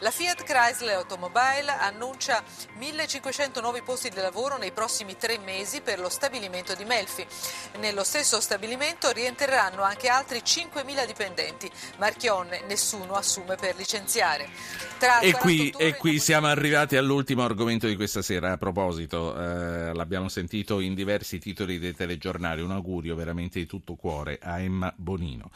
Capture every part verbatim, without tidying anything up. La Fiat Chrysler Automobile annuncia millecinquecento nuovi posti di lavoro nei prossimi tre mesi per lo stabilimento di Melfi. Nello stesso stabilimento rientreranno anche altri cinquemila dipendenti. Marchionne: nessuno assume per licenziare. Tra e qui, e qui siamo arrivati all'ultimo argomento di questa sera. A proposito, eh, l'abbiamo sentito in diversi titoli dei telegiornali. Un augurio veramente di tutto cuore a Emma Bonino.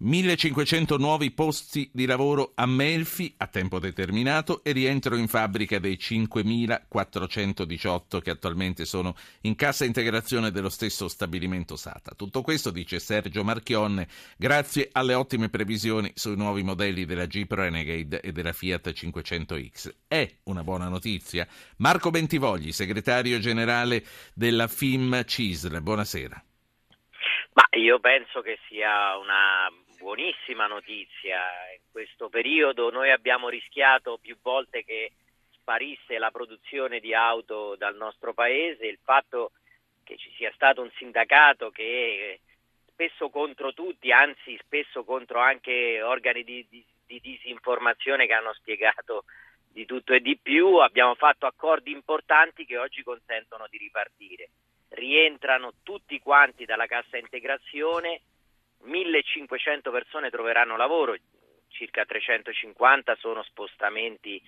millecinquecento nuovi posti di lavoro a Melfi a tempo determinato e rientro in fabbrica dei cinquemilaquattrocentodiciotto che attualmente sono in cassa integrazione dello stesso stabilimento SATA. Tutto questo, dice Sergio Marchionne, grazie alle ottime previsioni sui nuovi modelli della Jeep Renegade e della Fiat cinquecento X. È una buona notizia. Marco Bentivogli, segretario generale della F I M C I S L, buonasera. Ma io penso che sia una buonissima notizia. In questo periodo noi abbiamo rischiato più volte che sparisse la produzione di auto dal nostro paese. Il fatto che ci sia stato un sindacato che spesso contro tutti, anzi spesso contro anche organi di, di, di disinformazione che hanno spiegato di tutto e di più, abbiamo fatto accordi importanti che oggi consentono di ripartire. Rientrano tutti quanti dalla cassa integrazione, millecinquecento persone troveranno lavoro, circa trecentocinquanta sono spostamenti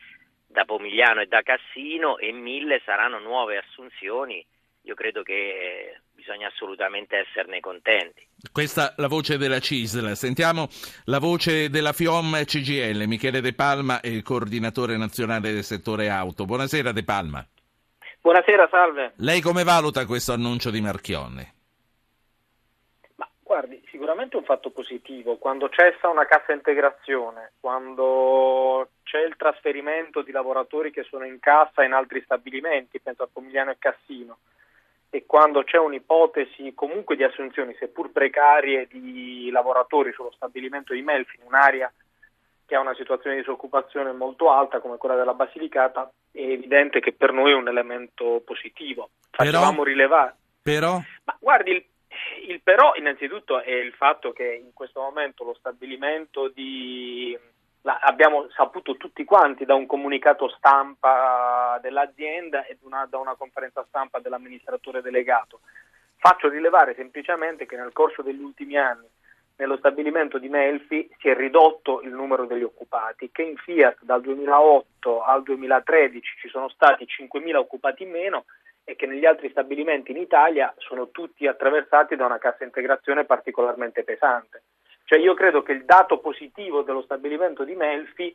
da Pomigliano e da Cassino e mille saranno nuove assunzioni. Io credo che bisogna assolutamente esserne contenti. Questa è la voce della C I S L. Sentiamo la voce della FIOM C G L. Michele De Palma è il coordinatore nazionale del settore auto. Buonasera De Palma. Buonasera, salve. Lei come valuta questo annuncio di Marchionne? Ma, guardi, sicuramente è un fatto positivo. Quando cessa una cassa integrazione, quando c'è il trasferimento di lavoratori che sono in cassa in altri stabilimenti, penso a Pomigliano e Cassino, e quando c'è un'ipotesi comunque di assunzioni, seppur precarie, di lavoratori sullo stabilimento di Melfi, in un'area che ha una situazione di disoccupazione molto alta come quella della Basilicata, è evidente che per noi è un elemento positivo. Facevamo rilevare. Però? Ma guardi, il, il però innanzitutto è il fatto che in questo momento lo stabilimento di... La, abbiamo saputo tutti quanti da un comunicato stampa dell'azienda e una, da una conferenza stampa dell'amministratore delegato. Faccio rilevare semplicemente che nel corso degli ultimi anni nello stabilimento di Melfi si è ridotto il numero degli occupati, che in Fiat dal duemilaotto al duemilatredici ci sono stati cinquemila occupati in meno e che negli altri stabilimenti in Italia sono tutti attraversati da una cassa integrazione particolarmente pesante. Cioè io credo che il dato positivo dello stabilimento di Melfi,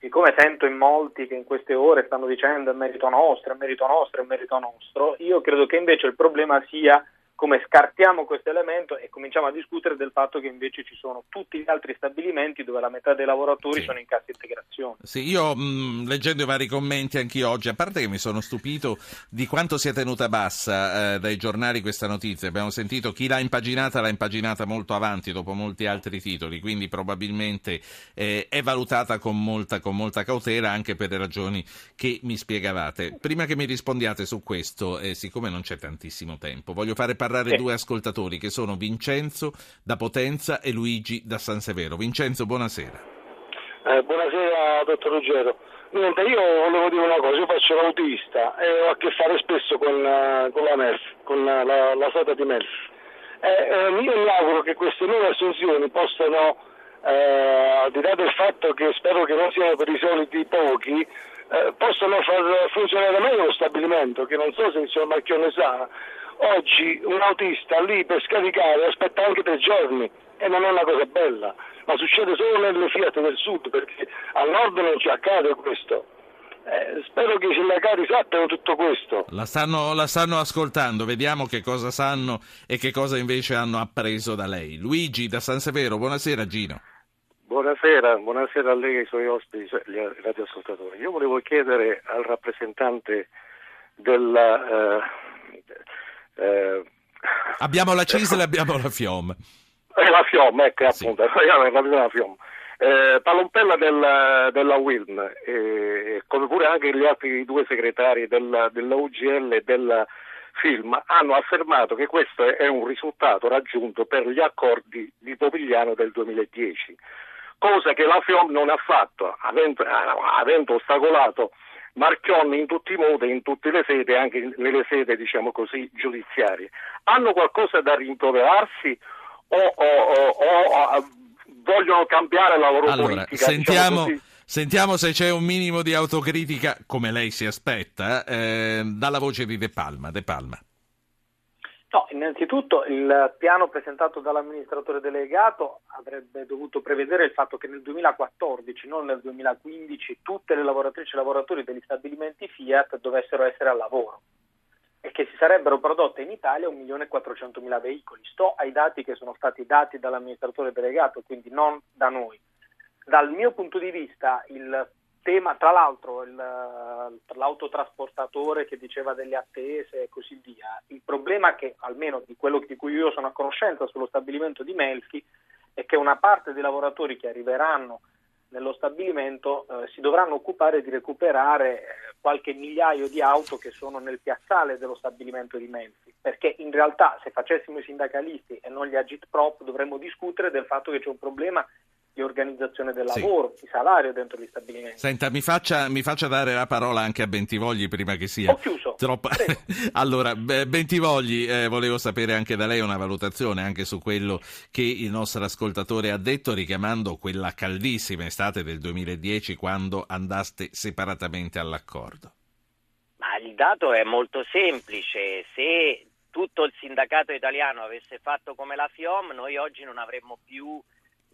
siccome sento in molti che in queste ore stanno dicendo è merito nostro, è merito nostro, è merito nostro, io credo che invece il problema sia come scartiamo questo elemento e cominciamo a discutere del fatto che invece ci sono tutti gli altri stabilimenti dove la metà dei lavoratori sì. sono in cassa integrazione. Sì, io mh, leggendo i vari commenti anch'io oggi, a parte che mi sono stupito di quanto sia tenuta bassa eh, dai giornali questa notizia, abbiamo sentito chi l'ha impaginata l'ha impaginata molto avanti dopo molti altri titoli, quindi probabilmente eh, è valutata con molta, con molta cautela anche per le ragioni che mi spiegavate. Prima che mi rispondiate su questo, eh, siccome non c'è tantissimo tempo, voglio fare parlare Sì. due ascoltatori che sono Vincenzo da Potenza e Luigi da San Severo. Vincenzo, buonasera. Eh, buonasera dottor Ruggero. Niente, io volevo dire una cosa, io faccio l'autista e ho a che fare spesso con, con la MERS, con la, la, la strada di MERS. Eh, eh, io mi auguro che queste nuove assunzioni possano, eh, al di là del fatto che spero che non siano per i soliti pochi, eh, possano far funzionare meglio lo stabilimento, che non so se il signor Marchionne sa. Oggi un autista lì per scaricare aspetta anche tre giorni e non è una cosa bella, ma succede solo nelle Fiat del Sud perché al Nord non ci accade questo. Eh, spero che i sindacati sappiano tutto questo. La stanno, la stanno ascoltando, vediamo che cosa sanno e che cosa invece hanno appreso da lei. Luigi da San Severo, buonasera Gino. Buonasera, buonasera a lei e ai suoi ospiti, cioè, gli radioascoltatori. Io volevo chiedere al rappresentante della... Eh, Eh, abbiamo la C I S L e abbiamo la FIOM. Eh, la FIOM, ecco, sì. appunto, la FIOM. Eh, Palombella della, della U I L, eh, come pure anche gli altri due segretari della, della U G L e della F I M hanno affermato che questo è un risultato raggiunto per gli accordi di Pomigliano del duemiladieci. cosa che la FIOM non ha fatto, avendo, avendo ostacolato Marchionne in tutti i modi, in tutte le sedi, anche nelle sedi, diciamo così, giudiziarie. Hanno qualcosa da rimproverarsi o, o, o, o vogliono cambiare la loro allora, politica? Sentiamo... Diciamo Sentiamo se c'è un minimo di autocritica, come lei si aspetta, eh, dalla voce di De Palma. De Palma. No, innanzitutto il piano presentato dall'amministratore delegato avrebbe dovuto prevedere il fatto che nel duemilaquattordici, non nel duemilaquindici, tutte le lavoratrici e lavoratori degli stabilimenti Fiat dovessero essere al lavoro e che si sarebbero prodotte in Italia un milione e quattrocentomila veicoli. Sto ai dati che sono stati dati dall'amministratore delegato, quindi non da noi. Dal mio punto di vista il tema, tra l'altro il, l'autotrasportatore che diceva delle attese e così via, il problema che, almeno di quello di cui io sono a conoscenza sullo stabilimento di Melfi, è che una parte dei lavoratori che arriveranno nello stabilimento eh, si dovranno occupare di recuperare qualche migliaio di auto che sono nel piazzale dello stabilimento di Melfi, perché in realtà se facessimo i sindacalisti e non gli agitprop dovremmo discutere del fatto che c'è un problema di organizzazione del lavoro, sì, di salario dentro gli stabilimenti. Senta, mi faccia, mi faccia dare la parola anche a Bentivogli prima che sia... Ho chiuso. Troppa... Allora, Bentivogli, eh, volevo sapere anche da lei una valutazione anche su quello che il nostro ascoltatore ha detto, richiamando quella caldissima estate del duemiladieci quando andaste separatamente all'accordo. Ma il dato è molto semplice, se tutto il sindacato italiano avesse fatto come la FIOM, noi oggi non avremmo più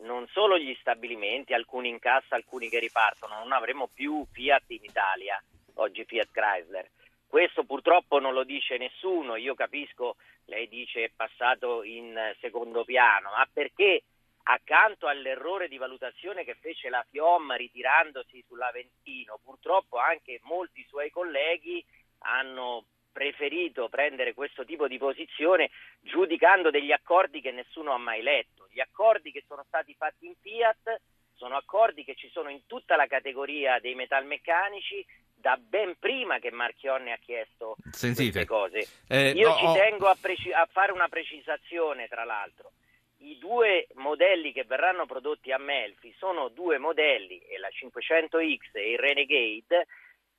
non solo gli stabilimenti, alcuni in cassa, alcuni che ripartono, non avremo più Fiat in Italia, oggi Fiat Chrysler. Questo purtroppo non lo dice nessuno, io capisco, lei dice è passato in secondo piano, ma perché accanto all'errore di valutazione che fece la FIOM ritirandosi sull'Aventino, purtroppo anche molti suoi colleghi hanno preferito prendere questo tipo di posizione giudicando degli accordi che nessuno ha mai letto. Gli accordi che sono stati fatti in Fiat sono accordi che ci sono in tutta la categoria dei metalmeccanici da ben prima che Marchionne ha chiesto Sentite. queste cose. Eh, Io no, ci tengo a, preci- a fare una precisazione, tra l'altro. I due modelli che verranno prodotti a Melfi sono due modelli, e la cinquecento X e il Renegade,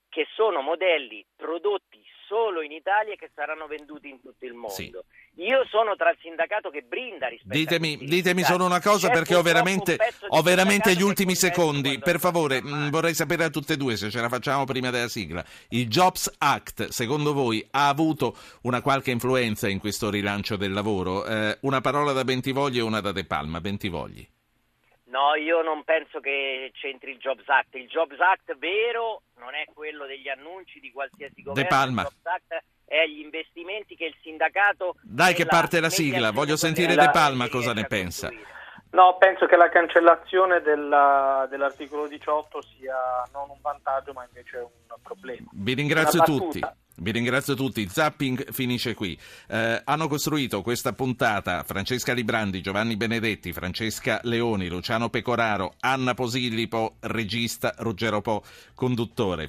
che sono modelli prodotti solo in Italia e che saranno venduti in tutto il mondo. Sì. Io sono tra il sindacato che brinda rispetto ditemi, a questo. Ditemi solo una cosa, c'è perché ho veramente, ho veramente gli ultimi secondi. Per favore, mh, vorrei sapere a tutte e due, se ce la facciamo prima della sigla. Il Jobs Act, secondo voi, ha avuto una qualche influenza in questo rilancio del lavoro? Eh, una parola da Bentivogli e una da De Palma. Bentivogli. No, io non penso che c'entri il Jobs Act. Il Jobs Act vero non è quello degli annunci di qualsiasi governo. De Palma. Il Jobs Act è gli investimenti che il sindacato... Dai che parte la sigla, voglio sentire De Palma cosa ne pensa. No, penso che la cancellazione della, dell'articolo diciotto sia non un vantaggio ma invece un problema. Vi ringrazio tutti. Vi ringrazio tutti, Zapping finisce qui. Eh, hanno costruito questa puntata Francesca Librandi, Giovanni Benedetti, Francesca Leoni, Luciano Pecoraro, Anna Posillipo, regista, Ruggero Po, conduttore.